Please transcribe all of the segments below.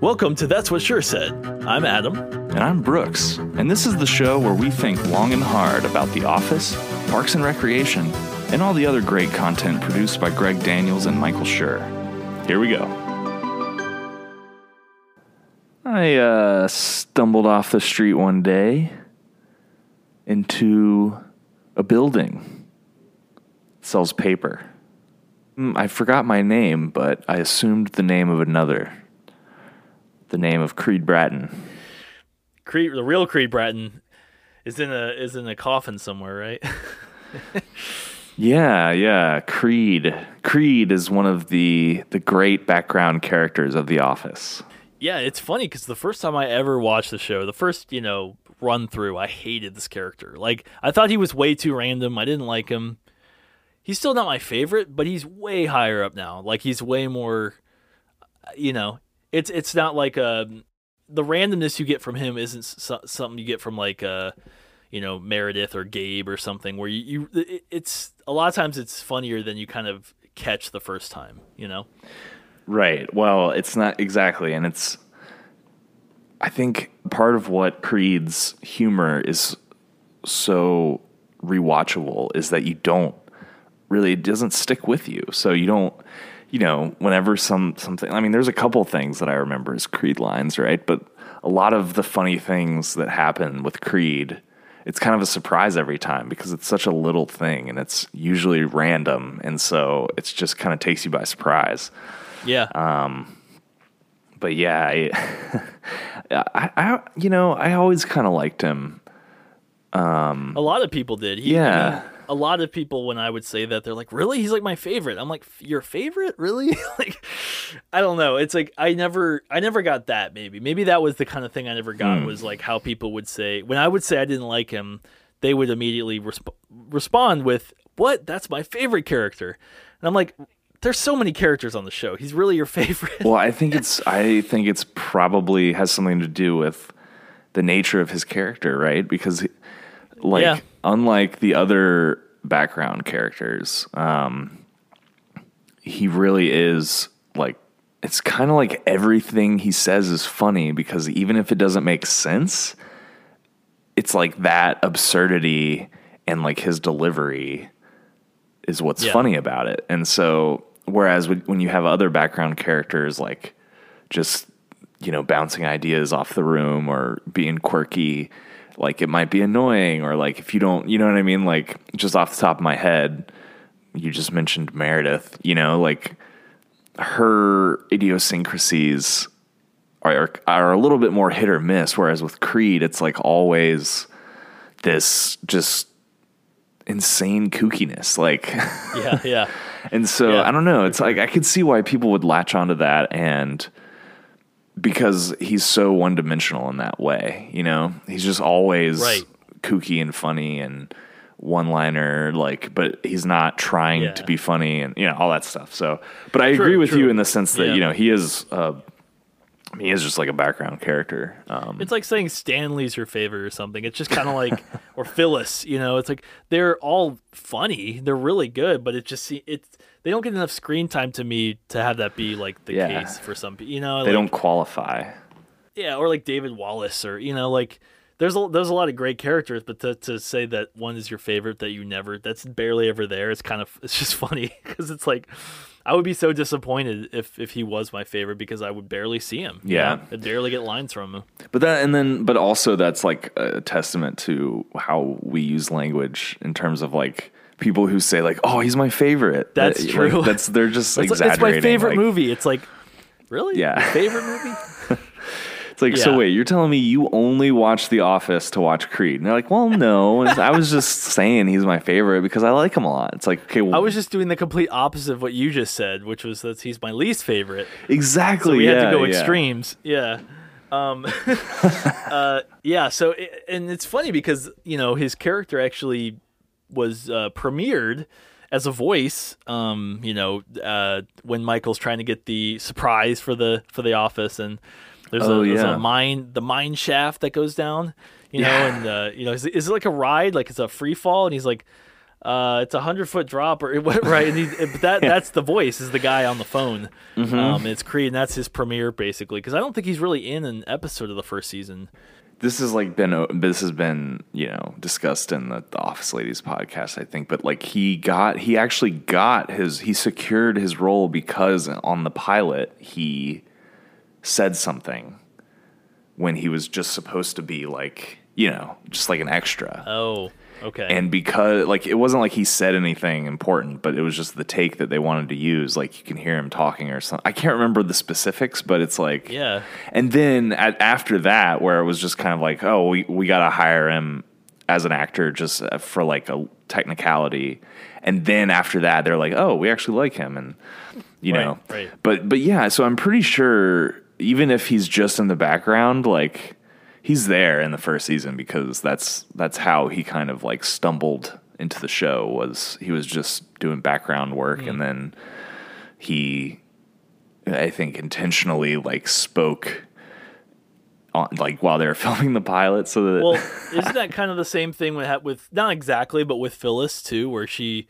Welcome to That's What Schur Said. I'm Adam. And I'm Brooks. And this is the show where we think long and hard about The Office, Parks and Recreation, and all the other great content produced by Greg Daniels and Michael Schur. Here we go. I stumbled off the street one day into a building that sells paper. I forgot my name, but I assumed the name of another. The name of Creed Bratton. The real Creed Bratton is in a coffin somewhere, right? Yeah. Creed is one of the great background characters of The Office. Yeah, it's funny because the first time I ever watched the show, the first run through, I hated this character. Like, I thought he was way too random. I didn't like him. He's still not my favorite, but he's way higher up now. Like, he's way more, It's not like the randomness you get from him isn't something you get from like Meredith or Gabe or something where it's a lot of times it's funnier than you kind of catch the first time, Right. Well, it's not exactly, and I think part of what Creed's humor is so rewatchable is that it doesn't stick with you, so you don't. Whenever something, there's a couple things that I remember as Creed lines, right? But a lot of the funny things that happen with Creed, it's kind of a surprise every time because it's such a little thing and it's usually random. And so it's just kind of takes you by surprise. Yeah. But yeah, I always kind of liked him. A lot of people did. A lot of people, when I would say that, they're like, really? He's like my favorite. I'm like, your favorite? Really? Like, I don't know. It's like, I never got that. Maybe that was the kind of thing I never got was like how people would say, when I would say I didn't like him, they would immediately respond with, what? That's my favorite character. And I'm like, there's so many characters on the show. He's really your favorite. Well, I think it's probably has something to do with the nature of his character, right? Because unlike the other background characters, he really is like, it's kind of like everything he says is funny because even if it doesn't make sense, it's like that absurdity and like his delivery is what's funny about it. And so, whereas when you have other background characters, like just, bouncing ideas off the room or being quirky, like it might be annoying or like, if you don't, you know what I mean? Like just off the top of my head, you just mentioned Meredith, like her idiosyncrasies are a little bit more hit or miss. Whereas with Creed, it's like always this just insane kookiness. Like, yeah. And so I don't know. It's like, I could see why people would latch onto that and because he's so one-dimensional in that way, He's just always kooky and funny and one-liner, like, but he's not trying to be funny and, all that stuff. So, but I agree with you in the sense that, he is just like a background character. It's like saying Stanley's your favorite or something. It's just kind of like, or Phyllis, it's like, they're all funny. They're really good, but they don't get enough screen time to me to have that be like the case for some people, They don't qualify. Yeah. Or like David Wallace or, like there's a lot of great characters, but to say that one is your favorite that that's barely ever there. It's just funny because it's like, I would be so disappointed if he was my favorite because I would barely see him. Yeah. I'd barely get lines from him. But also that's like a testament to how we use language in terms of like people who say like, oh, he's my favorite. That's true. Like, they're just exaggerating. It's my favorite movie. It's like, really? Yeah. Your favorite movie? It's like, so wait, you're telling me you only watch The Office to watch Creed? And they're like, well, no. I was just saying he's my favorite because I like him a lot. It's like, okay. Well, I was just doing the complete opposite of what you just said, which was that he's my least favorite. Exactly. So we had to go extremes. Yeah. So, and it's funny because, his character actually was premiered as a voice, when Michael's trying to get the surprise for the office and, There's a mine shaft that goes down, and, is it like a ride? Like it's a free fall. And he's like, It's a 100-foot drop, or right? And that's the voice is the guy on the phone. Mm-hmm. It's Creed, and that's his premiere basically, because I don't think he's really in an episode of the first season. This has been discussed in the Office Ladies podcast, I think. But like he secured his role because on the pilot he said something when he was just supposed to be just like an extra. Oh, okay. And because it wasn't like he said anything important, but it was just the take that they wanted to use. You can hear him talking or something. I can't remember the specifics, but it's like, yeah. And then after that, where it was just kind of like, oh, we got to hire him as an actor just for a technicality. And then after that, they're like, oh, we actually like him. And you know, right. But yeah, so I'm pretty sure even if he's just in the background, he's there in the first season because that's how he kind of stumbled into the show. He was just doing background work, and then he, I think, intentionally spoke on, while they were filming the pilot. So that isn't that kind of the same thing with not exactly, but with Phyllis too, where she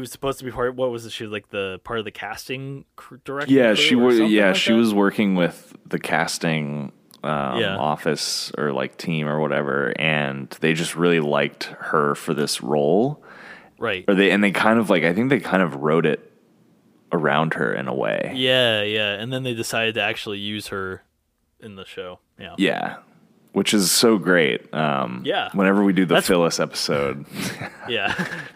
was supposed to be part. What was it? She was the part of the casting director. Yeah, she was. Yeah, she was working with the casting. Office or team or whatever, and they just really liked her for this role, right? And they kind of I think they kind of wrote it around her in a way. Yeah, and then they decided to actually use her in the show. Yeah, which is so great. Whenever we do that's Phyllis episode, yeah,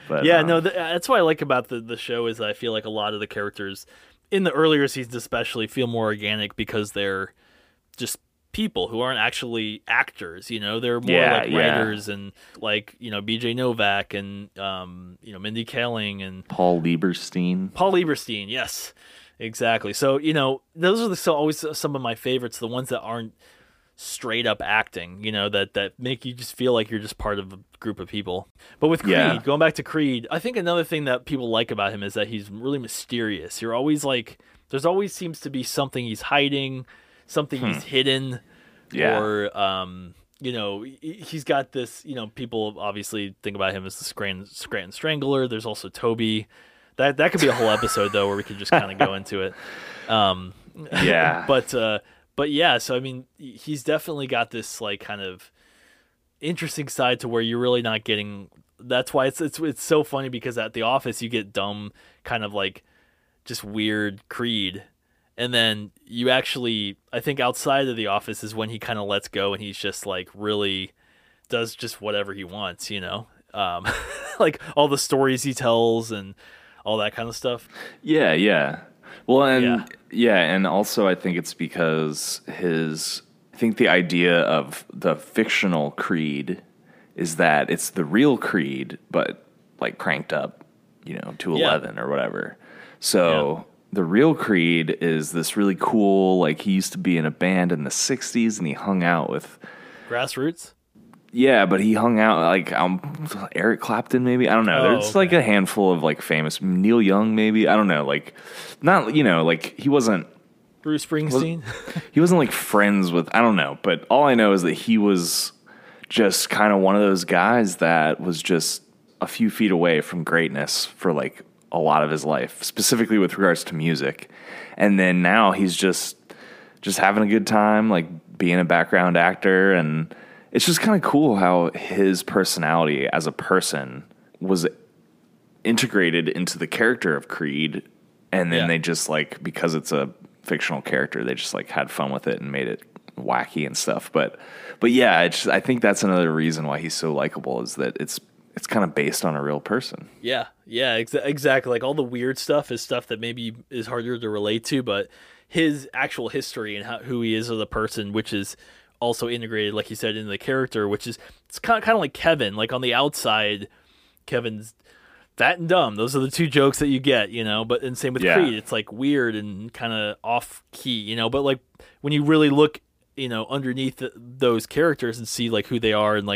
but, that's what I like about the show is that I feel like a lot of the characters in the earlier seasons especially feel more organic because they're just people who aren't actually actors, they're more writers and BJ Novak and Mindy Kaling and Paul Lieberstein. Yes, exactly. So those are always some of my favorites, the ones that aren't straight up acting, that make you just feel like you're just part of a group of people. But with Creed, going back to Creed, I think another thing that people like about him is that he's really mysterious. You're always there's always seems to be something he's hiding. Something he's hidden, or he's got this. People obviously think about him as the Scranton Strangler. There's also Toby. That could be a whole episode though, where we could just kind of go into it. But yeah. So I mean, he's definitely got this kind of interesting side to where you're really not getting. That's why it's so funny because at the office you get dumb kind of just weird Creed. And then you actually, I think outside of the office is when he kind of lets go and he's just really does just whatever he wants, all the stories he tells and all that kind of stuff. Yeah. Yeah. Well, and and also I think it's because the idea of the fictional Creed is that it's the real Creed, but cranked up, to 11 or whatever. So the real Creed is this really cool, he used to be in a band in the 60s and he hung out with grassroots. Yeah. But he hung out Eric Clapton, maybe. I don't know. A handful of famous Neil Young, maybe. I don't know. He wasn't Bruce Springsteen. He wasn't friends with, I don't know. But all I know is that he was just kind of one of those guys that was just a few feet away from greatness for a lot of his life, specifically with regards to music. And then now he's just having a good time, being a background actor. And it's just kind of cool how his personality as a person was integrated into the character of Creed. And then they just because it's a fictional character, they just had fun with it and made it wacky and stuff. But yeah, I think that's another reason why he's so likable is that it's kind of based on a real person. Yeah, exactly. All the weird stuff is stuff that maybe is harder to relate to, but his actual history and who he is as a person, which is also integrated, like you said, into the character, which is it's kind of like Kevin. On the outside, Kevin's that and dumb. Those are the two jokes that you get, But and same with Creed, it's weird and kind of off key, But when you really look, underneath those characters and see who they are and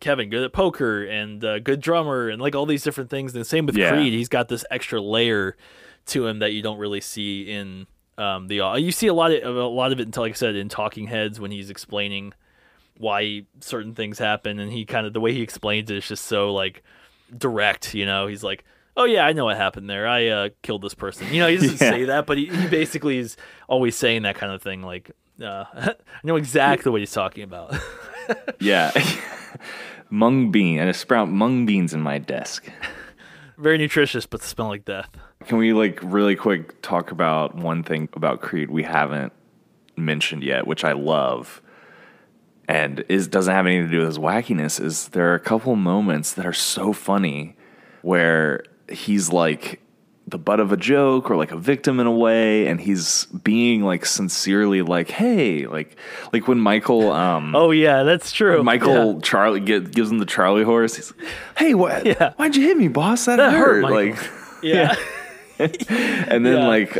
Kevin, good at poker and good drummer and all these different things. And the same with Creed, he's got this extra layer to him that you don't really see in you see a lot of it until, like I said, in Talking Heads when he's explaining why certain things happen. And the way he explains it is just so direct, you know. He's like, oh, yeah, I know what happened there. I killed this person. You know, he doesn't say that, but he basically is always saying that kind of thing. Like, I know exactly what he's talking about. Mung bean. I just sprout mung beans in my desk. Very nutritious, but smell like death. Can we, like, really quick talk about one thing about Creed we haven't mentioned yet, which I love, and doesn't have anything to do with his wackiness, is there are a couple moments that are so funny where he's, like, the butt of a joke or, like, a victim in a way, and he's being, like, sincerely, like, hey, like when Michael... oh, yeah, that's true. Michael Charlie gives him the Charlie horse. He's like, hey, why'd you hit me, boss? That hurt. Like, yeah. And then, like,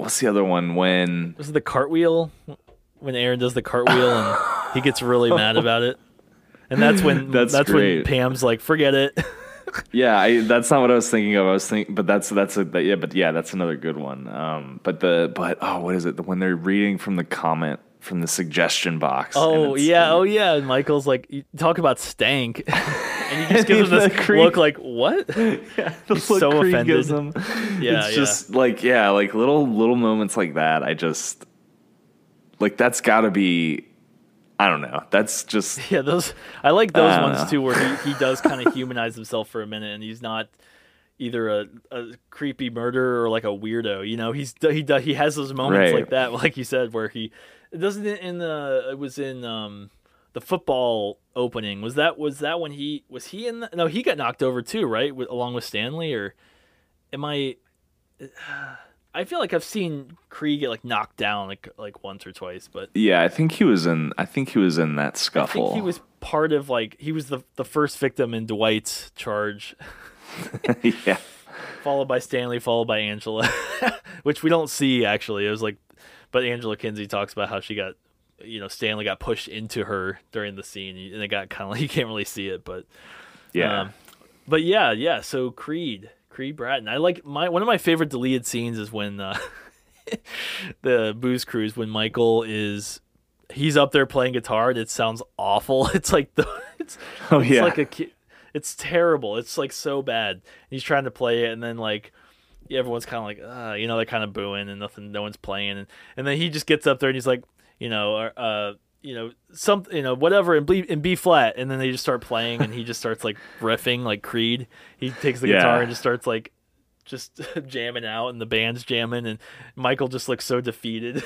what's the other one? When... Was it the cartwheel? When Aaron does the cartwheel and he gets really mad about it. And that's when when Pam's like, forget it. That's not what I was thinking of. I was thinking, but that's another good one. What is it? When they're reading from the comment from the suggestion box. And Michael's like, you talk about stank, and he just gives him this look like, what? Yeah, he's so offended. Gives him. It's just like little moments like that. I just like that's got to be. I don't know. That's just those I like those ones too, where he does kind of humanize himself for a minute, and he's not either a creepy murderer or like a weirdo. You know, he has those moments like that, like you said, where he it was in the football opening. Was that when he was in? No, he got knocked over too, right? Along with Stanley, or am I? I feel like I've seen Creed get like knocked down like once or twice, but yeah, I think he was in that scuffle. I think he was part of like he was the first victim in Dwight's charge. Yeah. Followed by Stanley, followed by Angela, which we don't see actually. It was like, but Angela Kinsey talks about how she got, you know, Stanley got pushed into her during the scene, and it got kind of like you can't really see it, but yeah. So Creed Bratton. I like one of my favorite deleted scenes is when the booze cruise, when Michael he's up there playing guitar and it sounds awful. It's like it's terrible. It's like so bad. And he's trying to play it and then like everyone's kind of like you know, they're kind of booing and nothing, no one's playing, and then he just gets up there and he's like, you know, something, you know, whatever, in B flat, and then they just start playing, and he just starts like riffing like Creed. He takes the guitar and just starts like just jamming out, and the band's jamming, and Michael just looks so defeated.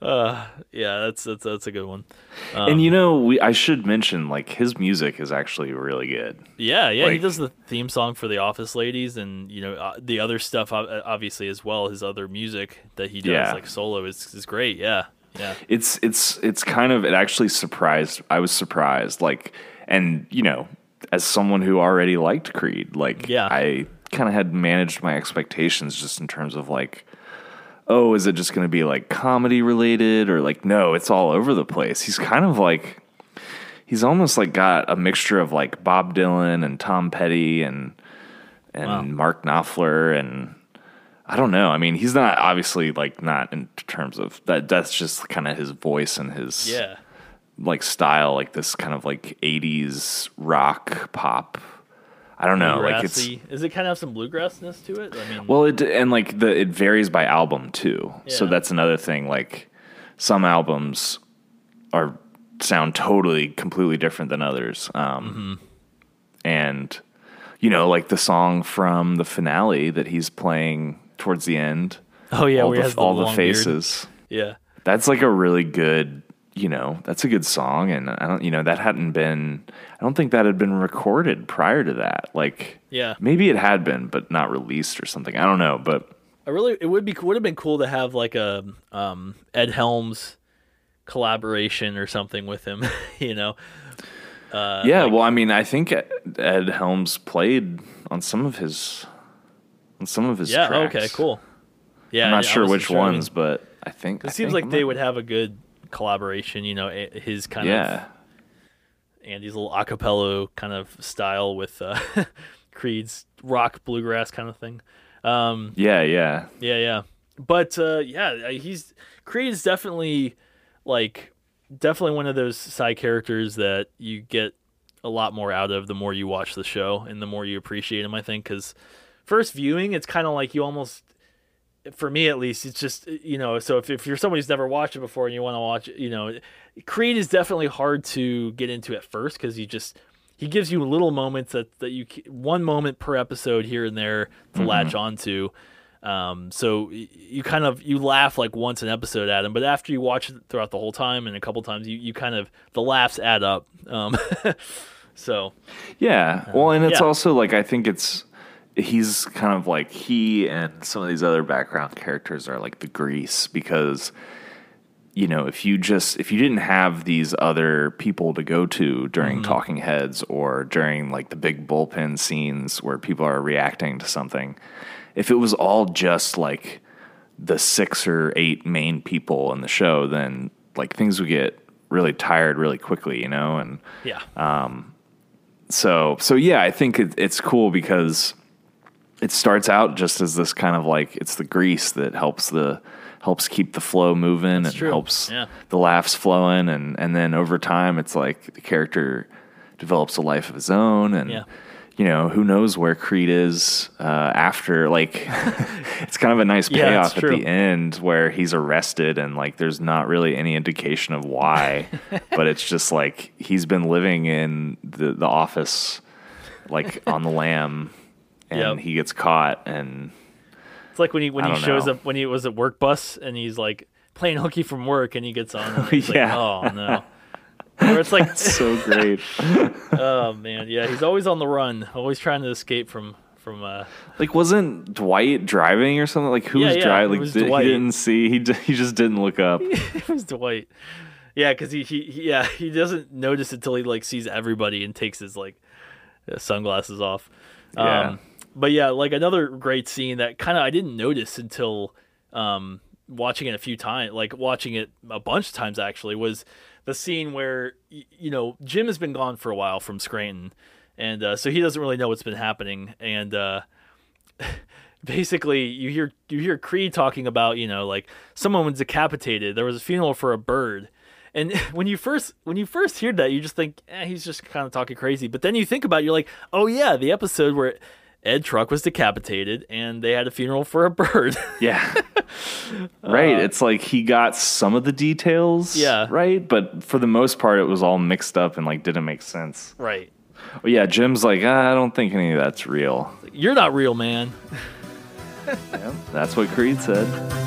That's a good one. And you know, I should mention like his music is actually really good. Yeah, like, he does the theme song for the Office Ladies, and you know the other stuff obviously as well. His other music that he does like solo is great. Yeah. It's kind of, it actually surprised, I was surprised, like, and you know, as someone who already liked Creed, like I kind of had managed my expectations just in terms of like, oh, is it just going to be like comedy related or like, no, it's all over the place. He's kind of like, he's almost like got a mixture of like Bob Dylan and Tom Petty and Mark Knopfler and I don't know. I mean, he's not obviously like not in terms of that. That's just kind of his voice and his like style, like this kind of like 80s rock pop. I don't know. Like is it kind of have some bluegrassness to it? I mean, well, it varies by album too. Yeah. So that's another thing. Like some albums sound totally completely different than others. And you know, like the song from the finale that he's playing towards the end. Oh yeah, all the faces. Beard. Yeah, that's like a really good, you know, that's a good song, and I don't, you know, I don't think that had been recorded prior to that. Like, maybe it had been, but not released or something. I don't know, but it would have been cool to have like a Ed Helms collaboration or something with him, you know. I mean, I think Ed Helms played on some of his tracks. Okay, cool. Yeah, I'm not sure which ones, but I think they would have a good collaboration. You know, his kind of Andy's little acapella kind of style with Creed's rock bluegrass kind of thing. But Creed's definitely one of those side characters that you get a lot more out of the more you watch the show and the more you appreciate him, I think, because first viewing, it's kind of like you almost, for me at least, it's just, you know, so if you're somebody who's never watched it before and you want to watch it, you know, Creed is definitely hard to get into at first because you just, he gives you little moments that you, one moment per episode here and there to latch onto. So you kind of, you laugh like once an episode at him, but after you watch it throughout the whole time and a couple times, you kind of, the laughs add up. So. Yeah. Well, and it's also like, I think it's, he's kind of like, he and some of these other background characters are like the grease because, you know, if you didn't have these other people to go to during talking heads or during like the big bullpen scenes where people are reacting to something, if it was all just like the 6 or 8 main people in the show, then like things would get really tired really quickly, you know? And so yeah, I think it's cool because it starts out just as this kind of like, it's the grease that helps keep the flow moving. That's true. Helps the laughs flowing. And then over time, it's like the character develops a life of his own and, you know, who knows where Creed is after, like, it's kind of a nice payoff at the end where he's arrested and, like, there's not really any indication of why, but it's just, like, he's been living in the office, like, on the lam, and he gets caught, and it's like when he shows up, when he was at work bus, and he's, like, playing hooky from work, and he gets on, and he's like, oh, no. Where it's like that's so great. Oh man, yeah, he's always on the run, always trying to escape from. Like, wasn't Dwight driving or something? Like, who was driving? Like, Dwight. He didn't see. He just didn't look up. It was Dwight. Yeah, because he doesn't notice until he like sees everybody and takes his like sunglasses off. But yeah, like another great scene that kind of I didn't notice until watching it a few times, like watching it a bunch of times actually was. The scene where, you know, Jim has been gone for a while from Scranton, and so he doesn't really know what's been happening. And basically, you hear Creed talking about, you know, like someone was decapitated. There was a funeral for a bird, and when you first hear that, you just think he's just kind of talking crazy. But then you think about it, you're like, oh yeah, the episode where Ed Truck was decapitated and they had a funeral for a bird. Yeah. Right. It's like he got some of the details. Yeah. Right. But for the most part, it was all mixed up and like, didn't make sense. Right. But yeah. Jim's like, I don't think any of that's real. You're not real, man. Yeah, that's what Creed said.